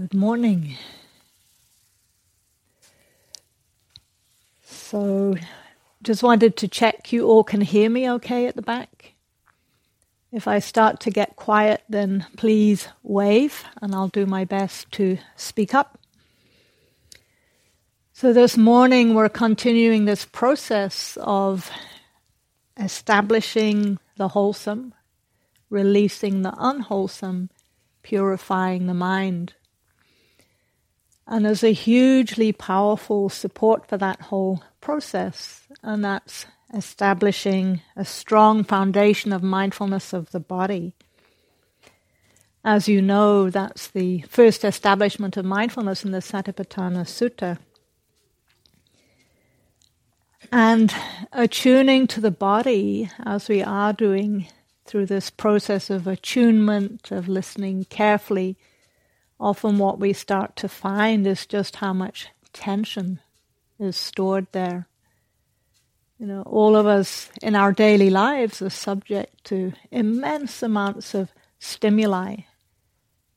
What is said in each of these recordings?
Good morning. So, just wanted to check you all can hear me okay at the back. If I start to get quiet, then please wave, and I'll do my best to speak up. So this morning we're continuing this process of establishing the wholesome, releasing the unwholesome, purifying the mind. And there's a hugely powerful support for that whole process, and that's establishing a strong foundation of mindfulness of the body. As you know, that's the first establishment of mindfulness in the Satipatthana Sutta. And attuning to the body, as we are doing through this process of attunement, of listening carefully, often what we start to find is just how much tension is stored there. You know, all of us in our daily lives are subject to immense amounts of stimuli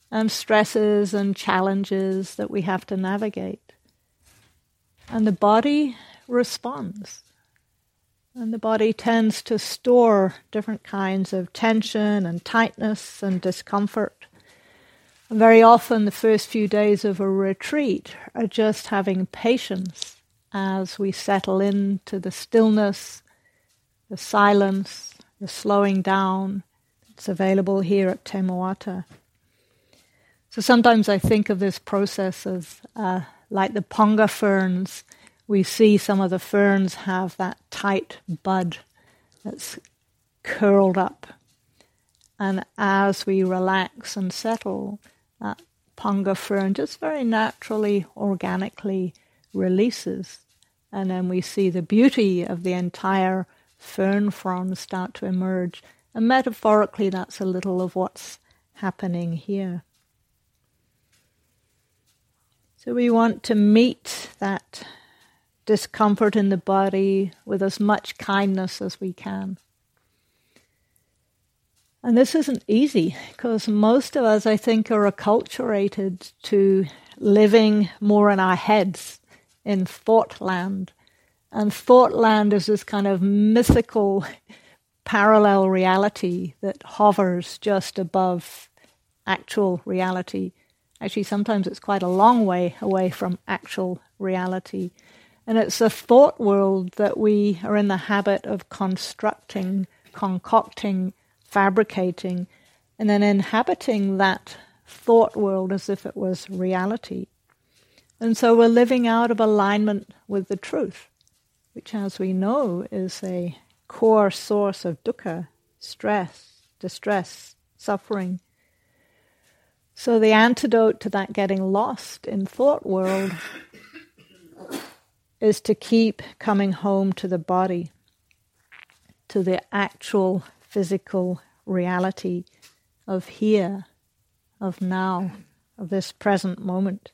and stresses and challenges that we have to navigate. And the body responds. And the body tends to store different kinds of tension and tightness and discomfort. And very often the first few days of a retreat are just having patience as we settle into the stillness, the silence, the slowing down that's available here at Te Moata. So sometimes I think of this process as like the ponga ferns. We see some of the ferns have that tight bud that's curled up. And as we relax and settle, that ponga fern just very naturally, organically releases. And then we see the beauty of the entire fern frond start to emerge. And metaphorically, that's a little of what's happening here. So we want to meet that discomfort in the body with as much kindness as we can. And this isn't easy, because most of us, I think, are acculturated to living more in our heads, in thought land. And thought land is this kind of mythical parallel reality that hovers just above actual reality. Actually, sometimes it's quite a long way away from actual reality. And it's the thought world that we are in the habit of constructing, concocting, fabricating, and then inhabiting that thought world as if it was reality. And so we're living out of alignment with the truth, which, as we know, is a core source of dukkha, stress, distress, suffering. So the antidote to that getting lost in thought world is to keep coming home to the body, to the actual physical reality of here, of now, of this present moment.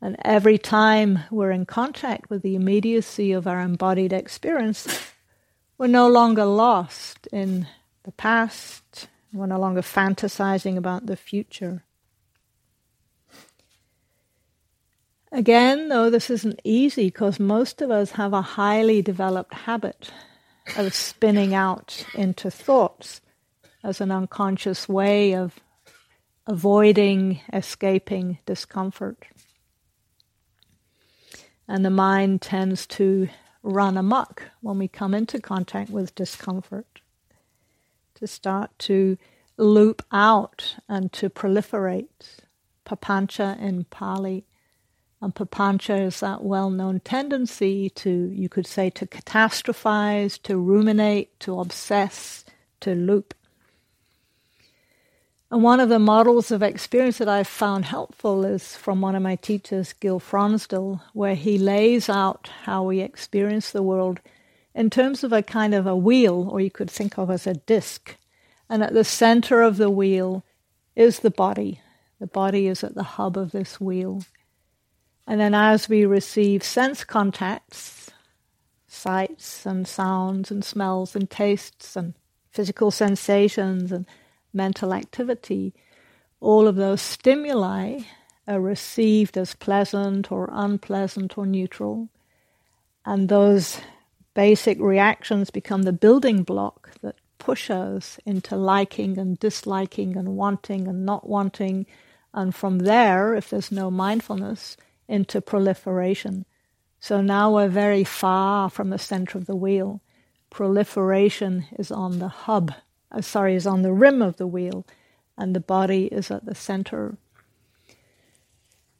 And every time we're in contact with the immediacy of our embodied experience, we're no longer lost in the past, we're no longer fantasizing about the future. Again, though, this isn't easy, because most of us have a highly developed habit of spinning out into thoughts as an unconscious way of avoiding, escaping discomfort. And the mind tends to run amok when we come into contact with discomfort, to start to loop out and to proliferate. Papanca in Pali. And papanca is that well-known tendency to, you could say, to catastrophize, to ruminate, to obsess, to loop. And one of the models of experience that I've found helpful is from one of my teachers, Gil Fronsdal, where he lays out how we experience the world in terms of a kind of a wheel, or you could think of as a disc. And at the center of the wheel is the body. The body is at the hub of this wheel. And then as we receive sense contacts, sights and sounds and smells and tastes and physical sensations and mental activity, all of those stimuli are received as pleasant or unpleasant or neutral, and those basic reactions become the building block that push us into liking and disliking and wanting and not wanting, and from there, if there's no mindfulness, into proliferation. So now we're very far from the center of the wheel. Proliferation is on the is on the rim of the wheel, and the body is at the center.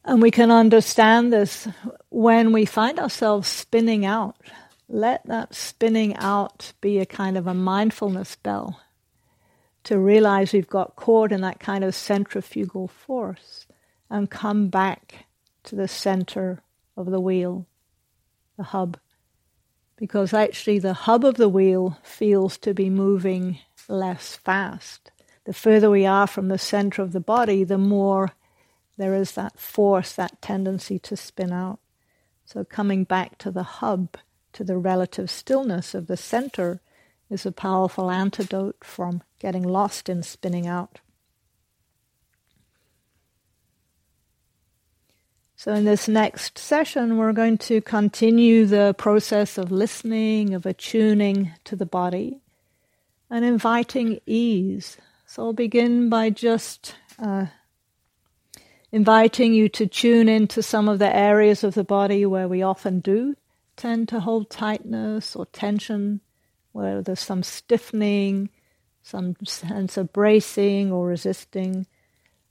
And we can understand this when we find ourselves spinning out. Let that spinning out be a kind of a mindfulness bell to realize we've got caught in that kind of centrifugal force, and come back to the center of the wheel, the hub. Because actually the hub of the wheel feels to be moving less fast. The further we are from the center of the body, the more there is that force, that tendency to spin out. So coming back to the hub, to the relative stillness of the center, is a powerful antidote from getting lost in spinning out. So in this next session, we're going to continue the process of listening, of attuning to the body, and inviting ease. So I'll begin by just inviting you to tune into some of the areas of the body where we often do tend to hold tightness or tension, where there's some stiffening, some sense of bracing or resisting,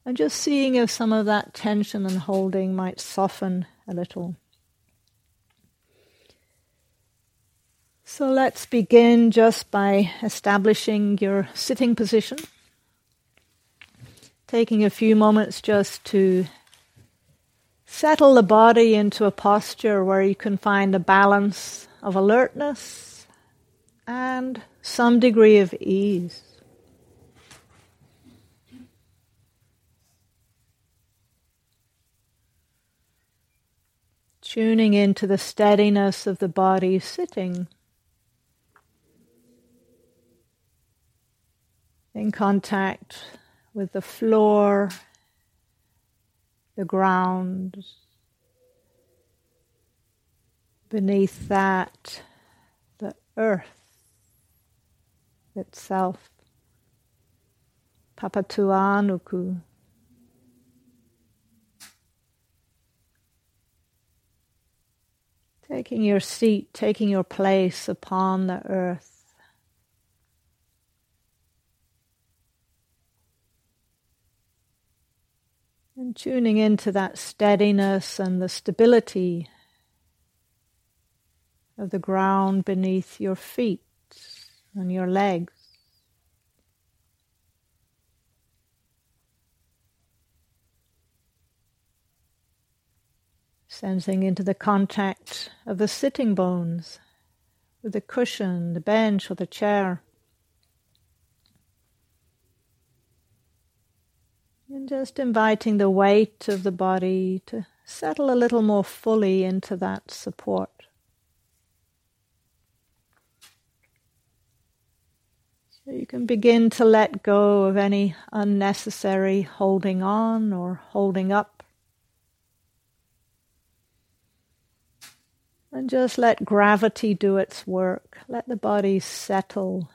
and just seeing if some of that tension and holding might soften a little. So let's begin just by establishing your sitting position, taking a few moments just to settle the body into a posture where you can find a balance of alertness and some degree of ease. Tuning into the steadiness of the body sitting, in contact with the floor, the ground, beneath that, the earth itself, Papatuanuku. Taking your seat, taking your place upon the earth. And tuning into that steadiness and the stability of the ground beneath your feet and your legs. Sensing into the contact of the sitting bones with the cushion, the bench, or the chair. And just inviting the weight of the body to settle a little more fully into that support. So you can begin to let go of any unnecessary holding on or holding up. And just let gravity do its work. Let the body settle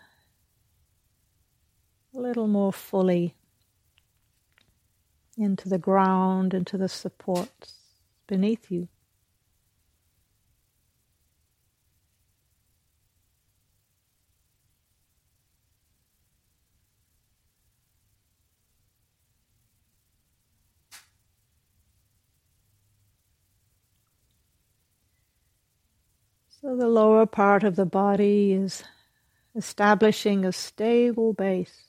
a little more fully into the ground, into the supports beneath you. So the lower part of the body is establishing a stable base.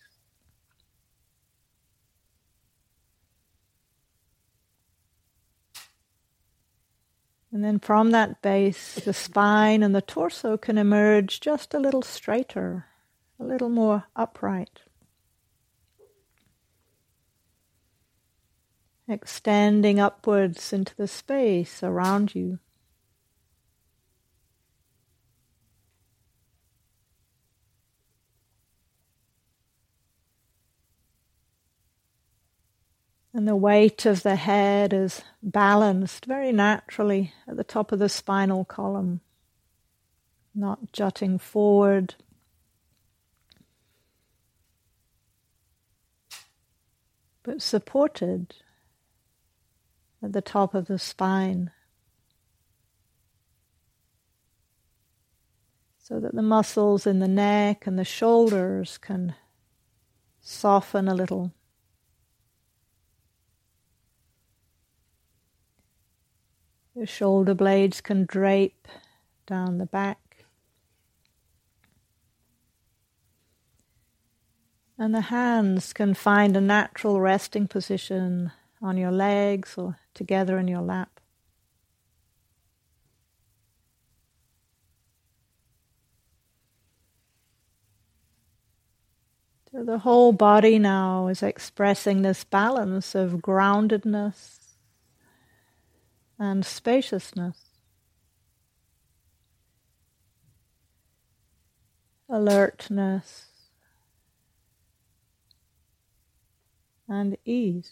And then from that base, the spine and the torso can emerge just a little straighter, a little more upright. Extending upwards into the space around you. And the weight of the head is balanced very naturally at the top of the spinal column, not jutting forward. But supported at the top of the spine, so that the muscles in the neck and the shoulders can soften a little. The shoulder blades can drape down the back. And the hands can find a natural resting position on your legs or together in your lap. So the whole body now is expressing this balance of groundedness and spaciousness. Alertness. And ease.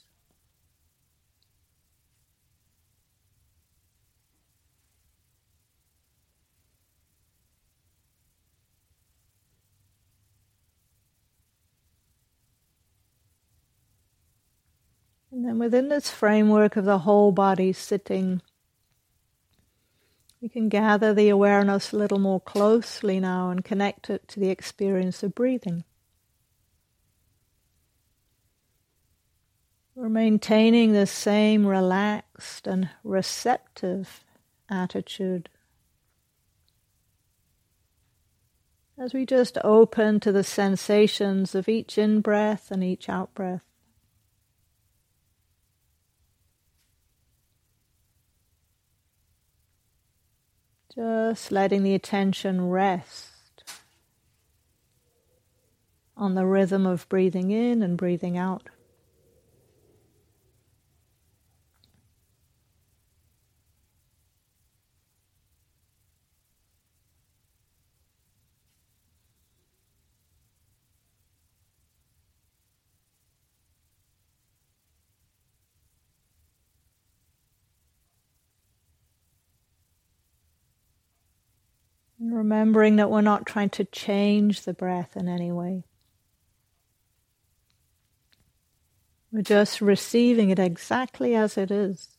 And then within this framework of the whole body sitting, we can gather the awareness a little more closely now and connect it to the experience of breathing. We're maintaining the same relaxed and receptive attitude as we just open to the sensations of each in-breath and each out-breath. Just letting the attention rest on the rhythm of breathing in and breathing out. Remembering that we're not trying to change the breath in any way. We're just receiving it exactly as it is.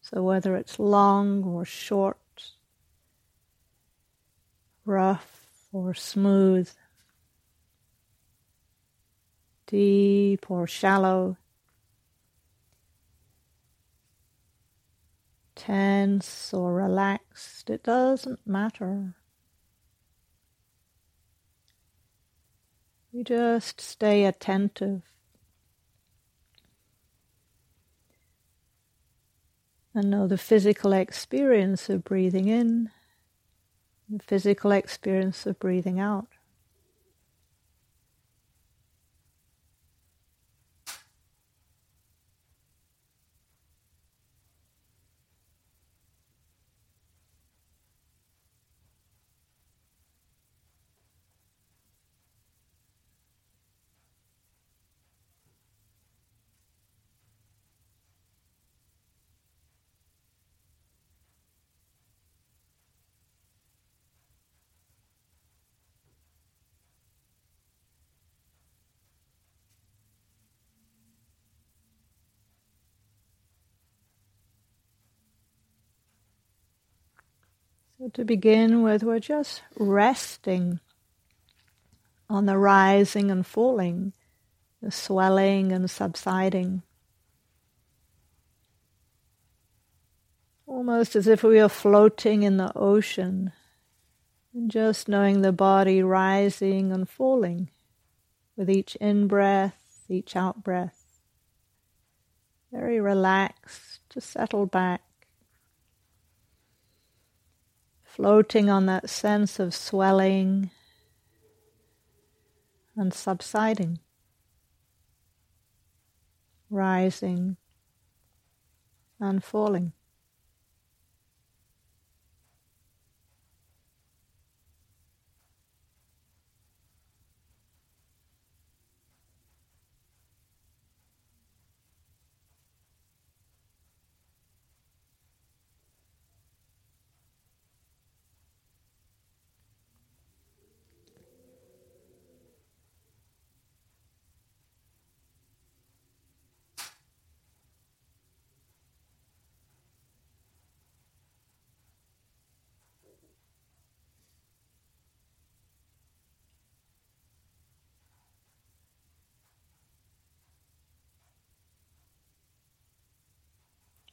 So whether it's long or short, rough or smooth, deep or shallow, tense or relaxed, it doesn't matter. You just stay attentive and know the physical experience of breathing in, the physical experience of breathing out. So to begin with, we're just resting on the rising and falling, the swelling and subsiding. Almost as if we were floating in the ocean, and just knowing the body rising and falling with each in-breath, each out-breath. Very relaxed, just settle back. Floating on that sense of swelling and subsiding, rising and falling.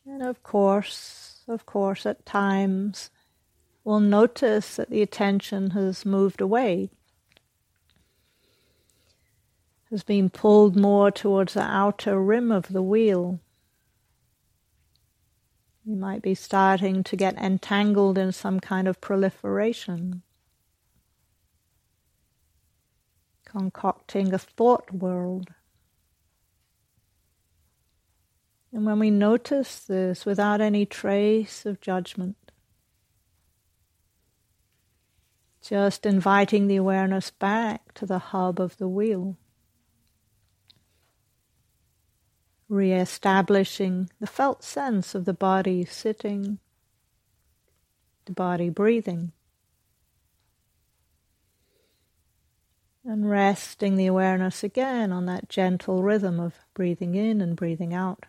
And of course, at times we'll notice that the attention has moved away, has been pulled more towards the outer rim of the wheel. You might be starting to get entangled in some kind of proliferation, concocting a thought world. And when we notice this without any trace of judgment, just inviting the awareness back to the hub of the wheel, re-establishing the felt sense of the body sitting, the body breathing, and resting the awareness again on that gentle rhythm of breathing in and breathing out.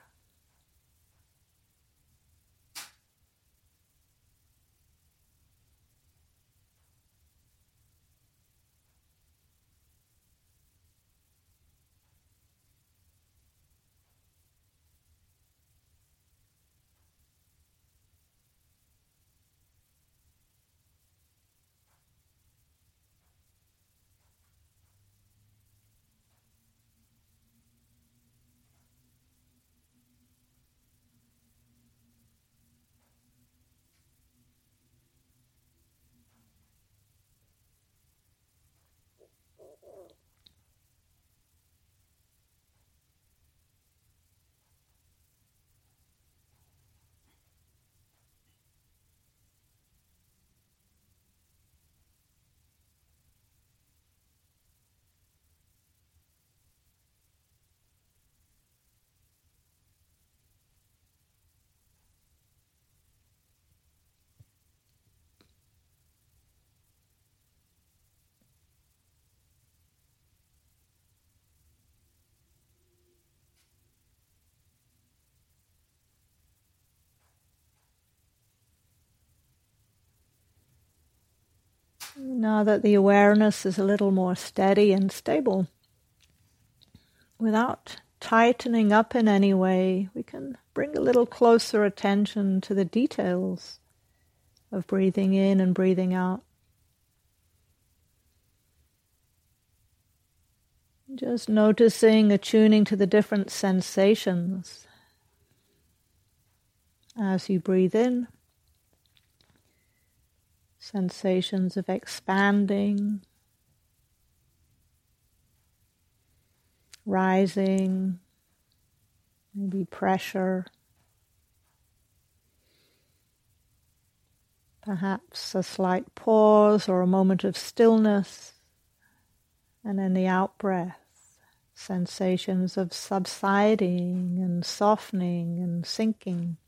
Now that the awareness is a little more steady and stable, without tightening up in any way, we can bring a little closer attention to the details of breathing in and breathing out. Just noticing, attuning to the different sensations as you breathe in. Sensations of expanding, rising, maybe pressure, perhaps a slight pause or a moment of stillness, and then the out-breath, sensations of subsiding and softening and sinking.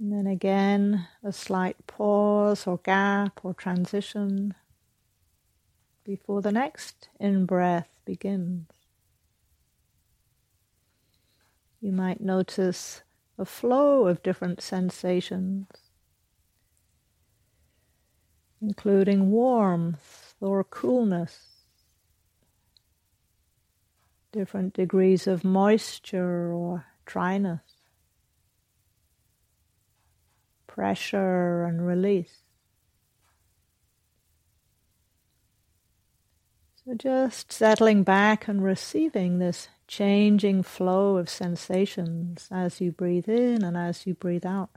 And then again, a slight pause or gap or transition before the next in-breath begins. You might notice a flow of different sensations, including warmth or coolness, different degrees of moisture or dryness, pressure and release. So just settling back and receiving this changing flow of sensations as you breathe in and as you breathe out.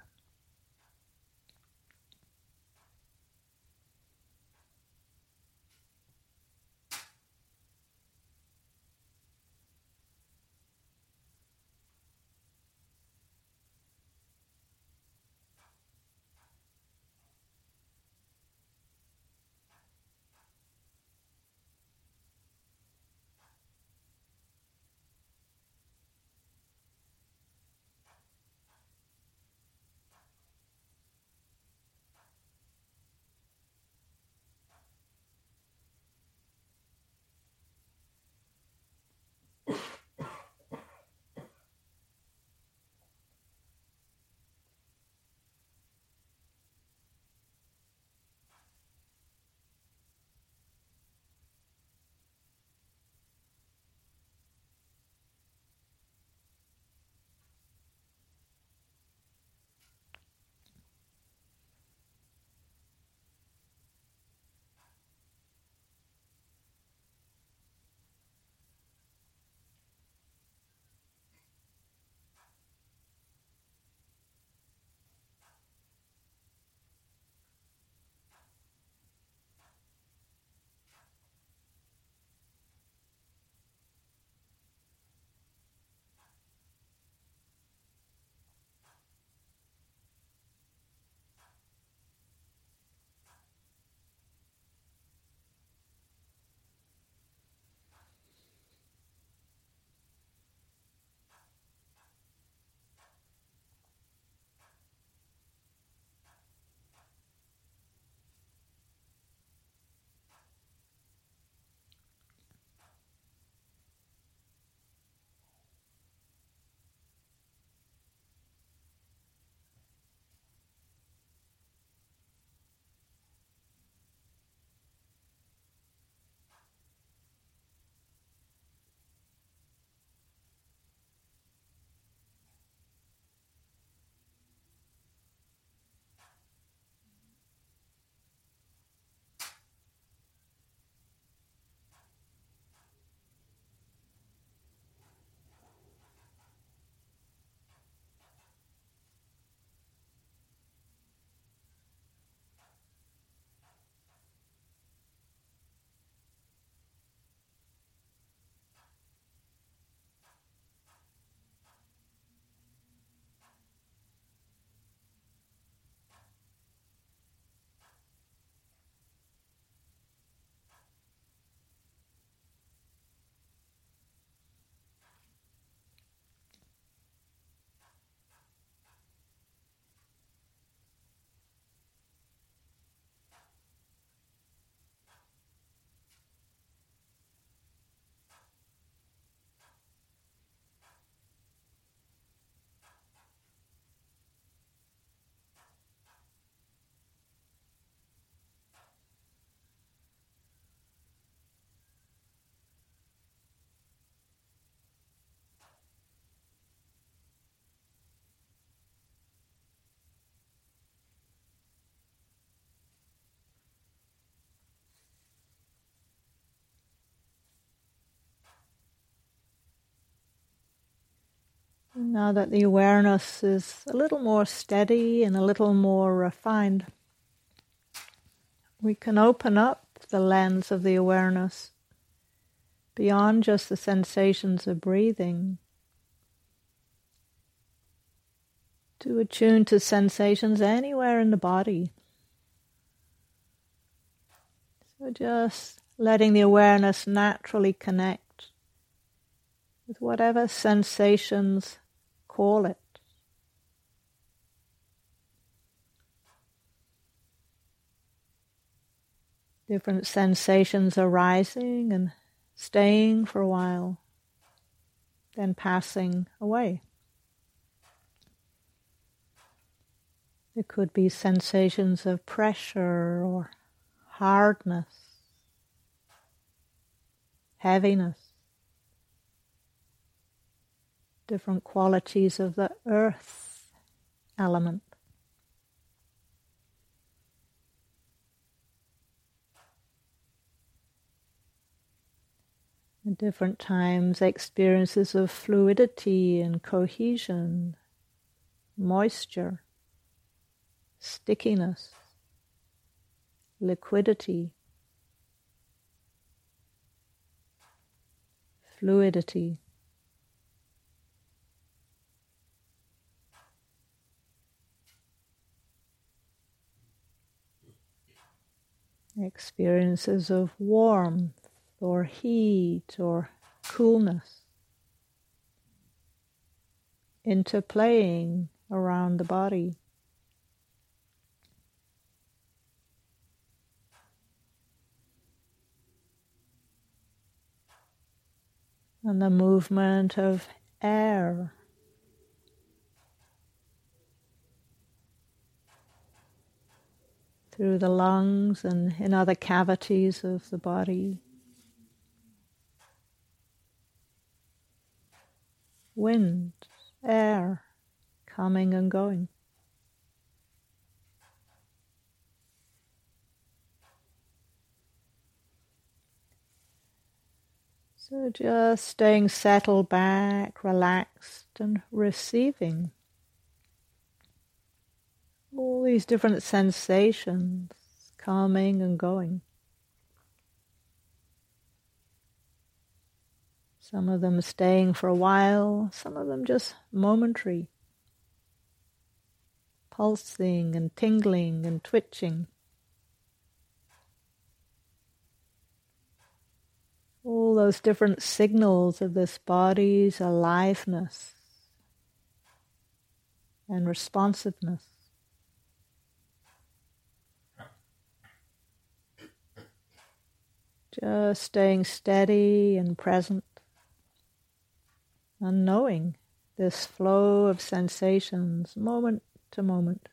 now that the awareness is a little more steady and a little more refined, we can open up the lens of the awareness beyond just the sensations of breathing to attune to sensations anywhere in the body. So just letting the awareness naturally connect with whatever sensations call it. Different sensations arising and staying for a while, then passing away. There could be sensations of pressure or hardness, heaviness, different qualities of the earth element. At different times, experiences of fluidity and cohesion, moisture, stickiness, liquidity, fluidity. Experiences of warmth, or heat, or coolness, interplaying around the body. And the movement of air, through the lungs and in other cavities of the body. Wind, air, coming and going. So just staying settled back, relaxed, and receiving all these different sensations coming and going. Some of them staying for a while, some of them just momentary, pulsing and tingling and twitching. All those different signals of this body's aliveness and responsiveness. Just staying steady and present. And knowing this flow of sensations moment to moment.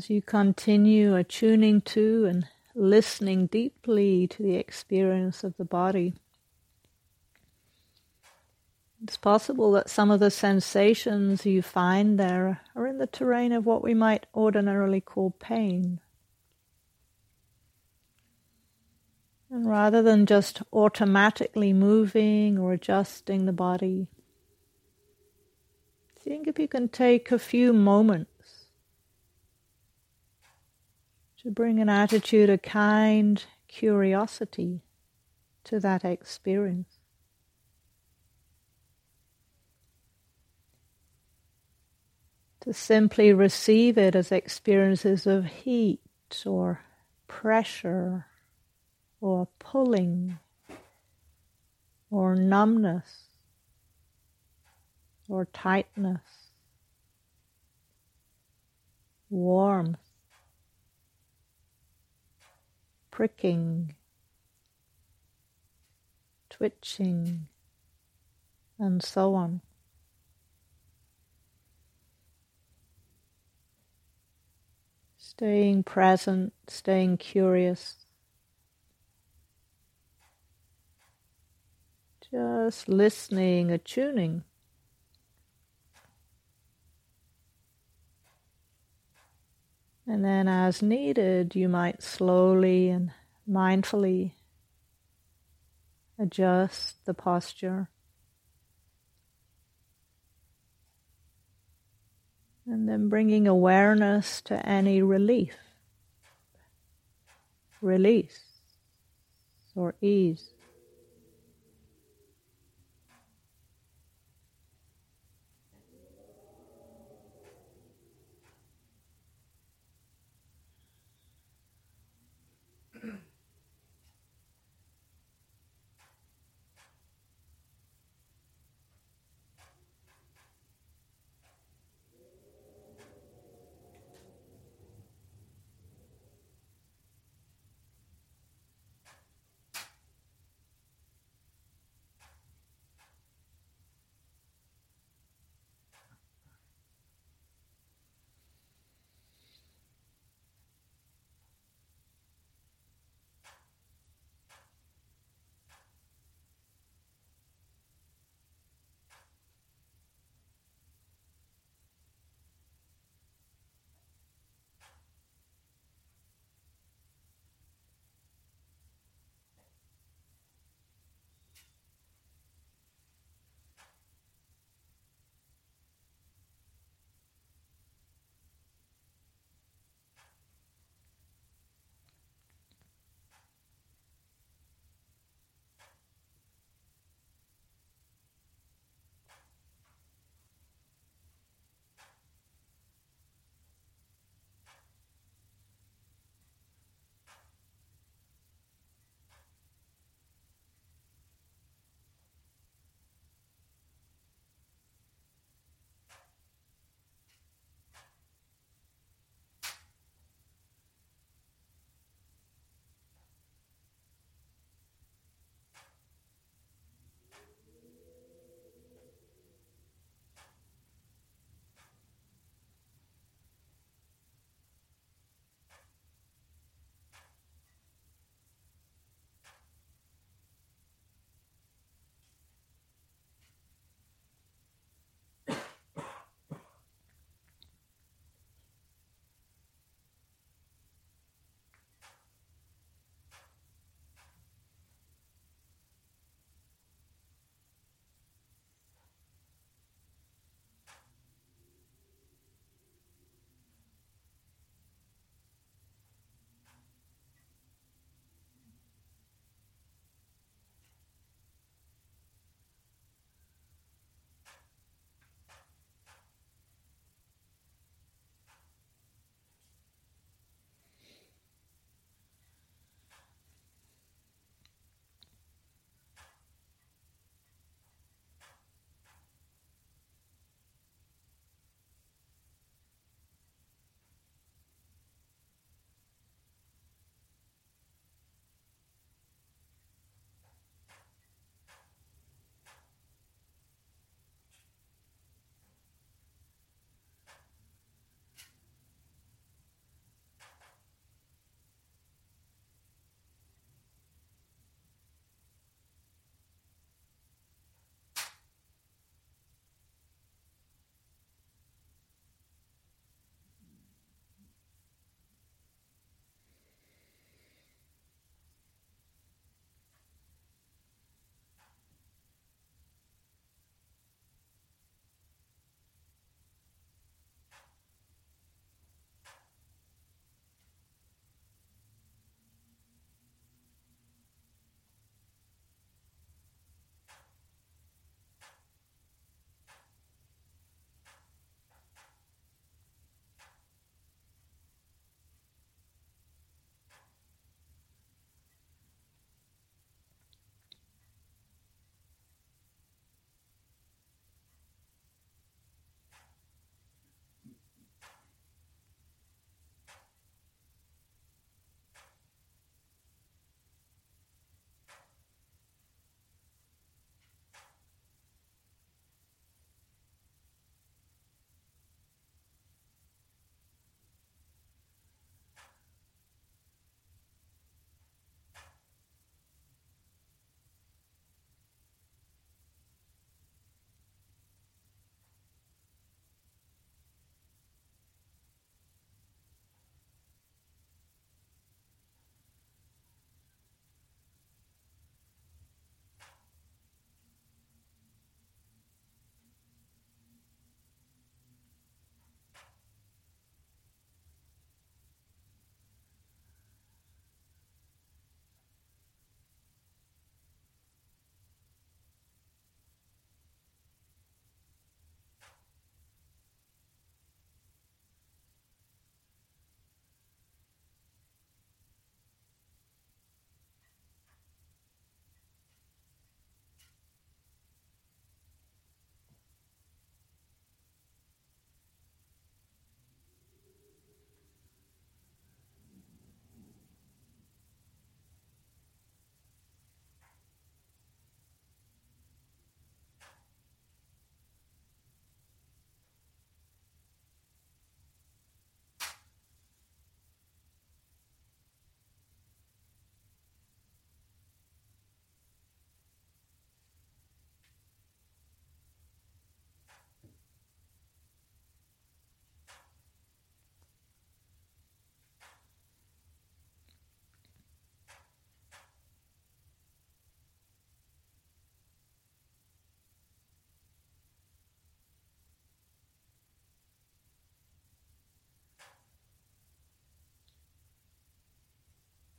As you continue attuning to and listening deeply to the experience of the body, it's possible that some of the sensations you find there are in the terrain of what we might ordinarily call pain. And rather than just automatically moving or adjusting the body, think if you can take a few moments to bring an attitude of kind curiosity to that experience. To simply receive it as experiences of heat or pressure or pulling or numbness or tightness, warmth, pricking, twitching, and so on. Staying present, staying curious. Just listening, attuning. And then as needed, you might slowly and mindfully adjust the posture. And then bringing awareness to any relief, release, or ease.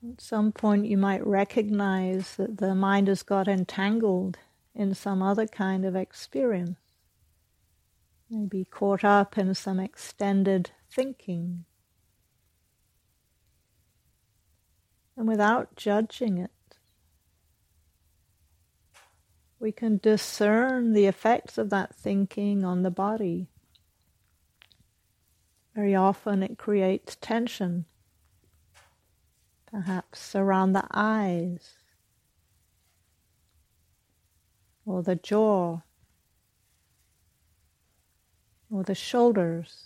At some point you might recognize that the mind has got entangled in some other kind of experience, maybe caught up in some extended thinking. And without judging it, we can discern the effects of that thinking on the body. Very often it creates tension, perhaps around the eyes or the jaw or the shoulders.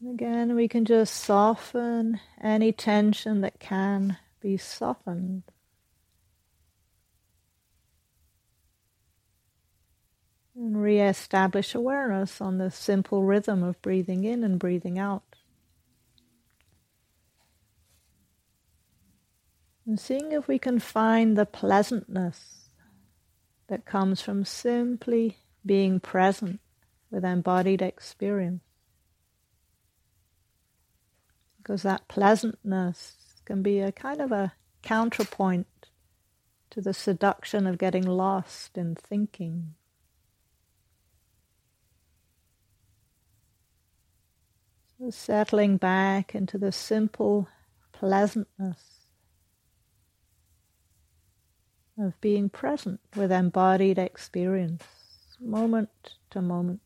And again, we can just soften any tension that can be softened. And re-establish awareness on the simple rhythm of breathing in and breathing out. And seeing if we can find the pleasantness that comes from simply being present with embodied experience. Because that pleasantness can be a kind of a counterpoint to the seduction of getting lost in thinking. So settling back into the simple pleasantness of being present with embodied experience, moment to moment.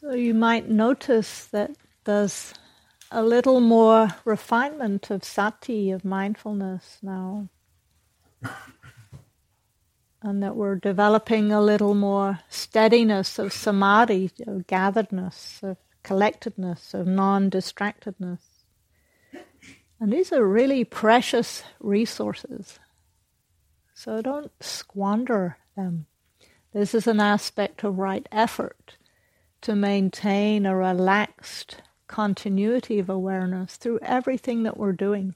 So you might notice that there's a little more refinement of sati, of mindfulness now. And that we're developing a little more steadiness of samadhi, of gatheredness, of collectedness, of non-distractedness. And these are really precious resources. So don't squander them. This is an aspect of right effort, to maintain a relaxed continuity of awareness through everything that we're doing.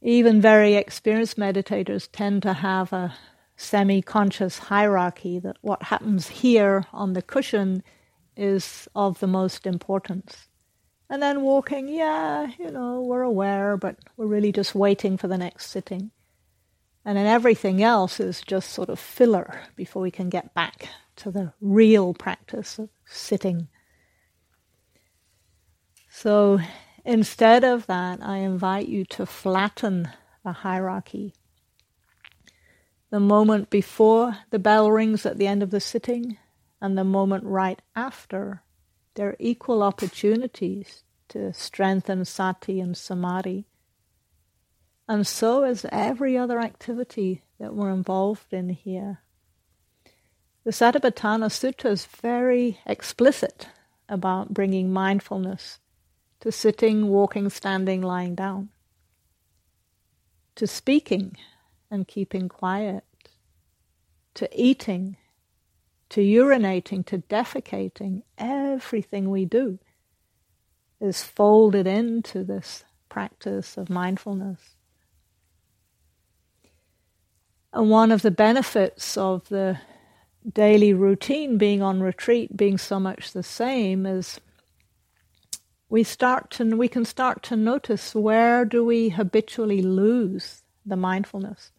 Even very experienced meditators tend to have a semi-conscious hierarchy, that what happens here on the cushion is of the most importance. And then walking, we're aware, but we're really just waiting for the next sitting. And then everything else is just sort of filler before we can get back to the real practice of sitting. So instead of that, I invite you to flatten the hierarchy. The moment before the bell rings at the end of the sitting and the moment right after, they're equal opportunities to strengthen sati and samadhi. And so is every other activity that we're involved in here. The Satipatthana Sutta is very explicit about bringing mindfulness to sitting, walking, standing, lying down, to speaking and keeping quiet, to eating, to urinating, to defecating. Everything we do is folded into this practice of mindfulness. And one of the benefits of the daily routine, being on retreat, being so much the same, is we can start to notice, where do we habitually lose the mindfulness?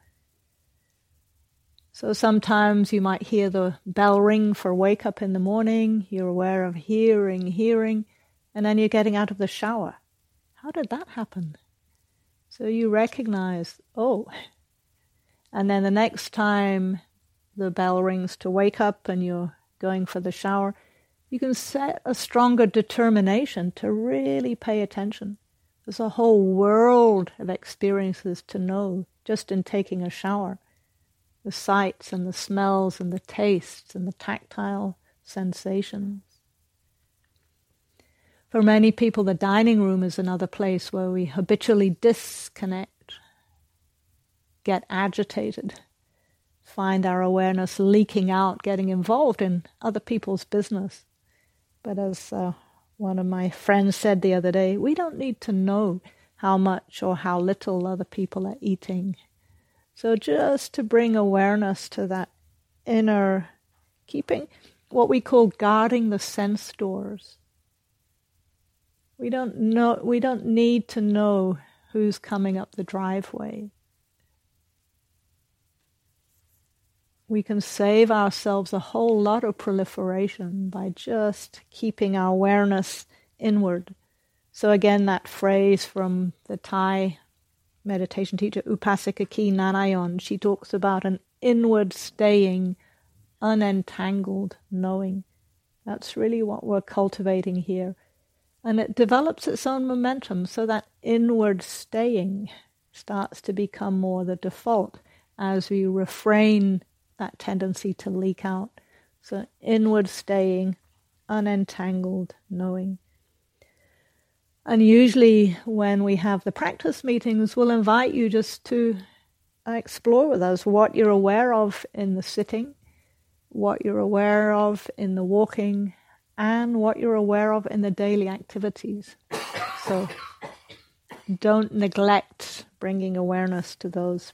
So sometimes you might hear the bell ring for wake up in the morning, you're aware of hearing, and then you're getting out of the shower. How did that happen? So you recognize, and then the next time the bell rings to wake up and you're going for the shower, you can set a stronger determination to really pay attention. There's a whole world of experiences to know just in taking a shower. The sights and the smells and the tastes and the tactile sensations. For many people, the dining room is another place where we habitually disconnect, get agitated, find our awareness leaking out, getting involved in other people's business. But as one of my friends said the other day, we don't need to know how much or how little other people are eating. So just to bring awareness to that inner keeping, what we call guarding the sense doors. We don't need to know who's coming up the driveway. We can save ourselves a whole lot of proliferation by just keeping our awareness inward. So again, that phrase from the Thai meditation teacher Upasika Ki Nanayon, she talks about an inward staying, unentangled knowing. That's really what we're cultivating here. And it develops its own momentum, so that inward staying starts to become more the default as we refrain that tendency to leak out. So inward staying, unentangled knowing. And usually when we have the practice meetings, we'll invite you just to explore with us what you're aware of in the sitting, what you're aware of in the walking, and what you're aware of in the daily activities. So don't neglect bringing awareness to those.